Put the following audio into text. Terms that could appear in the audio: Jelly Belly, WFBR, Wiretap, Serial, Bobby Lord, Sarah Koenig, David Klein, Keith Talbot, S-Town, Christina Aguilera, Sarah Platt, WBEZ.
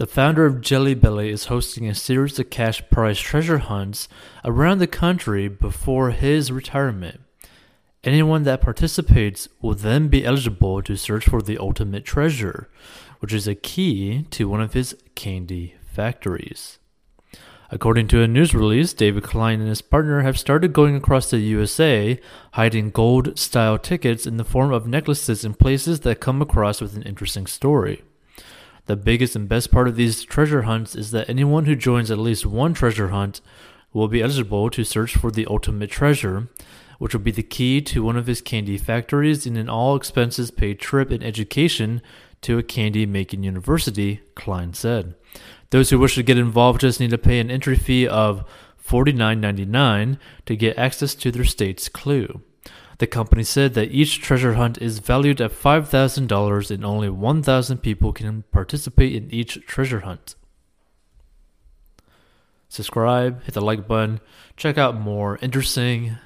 The founder of Jelly Belly is hosting a series of cash prize treasure hunts around the country before his retirement. Anyone that participates will then be eligible to search for the ultimate treasure, which is a key to one of his candy factories. According to a news release, David Klein and his partner have started going across the USA, hiding gold-style tickets in the form of necklaces in places that come across with an interesting story. The biggest and best part of these treasure hunts is that anyone who joins at least one treasure hunt will be eligible to search for the ultimate treasure, which will be the key to one of his candy factories in an all-expenses-paid trip and education to a candy-making university, Klein said. Those who wish to get involved just need to pay an entry fee of $49.99 to get access to their state's clue. The company said that each treasure hunt is valued at $5,000 and only 1,000 people can participate in each treasure hunt. Subscribe, hit the like button, check out more interesting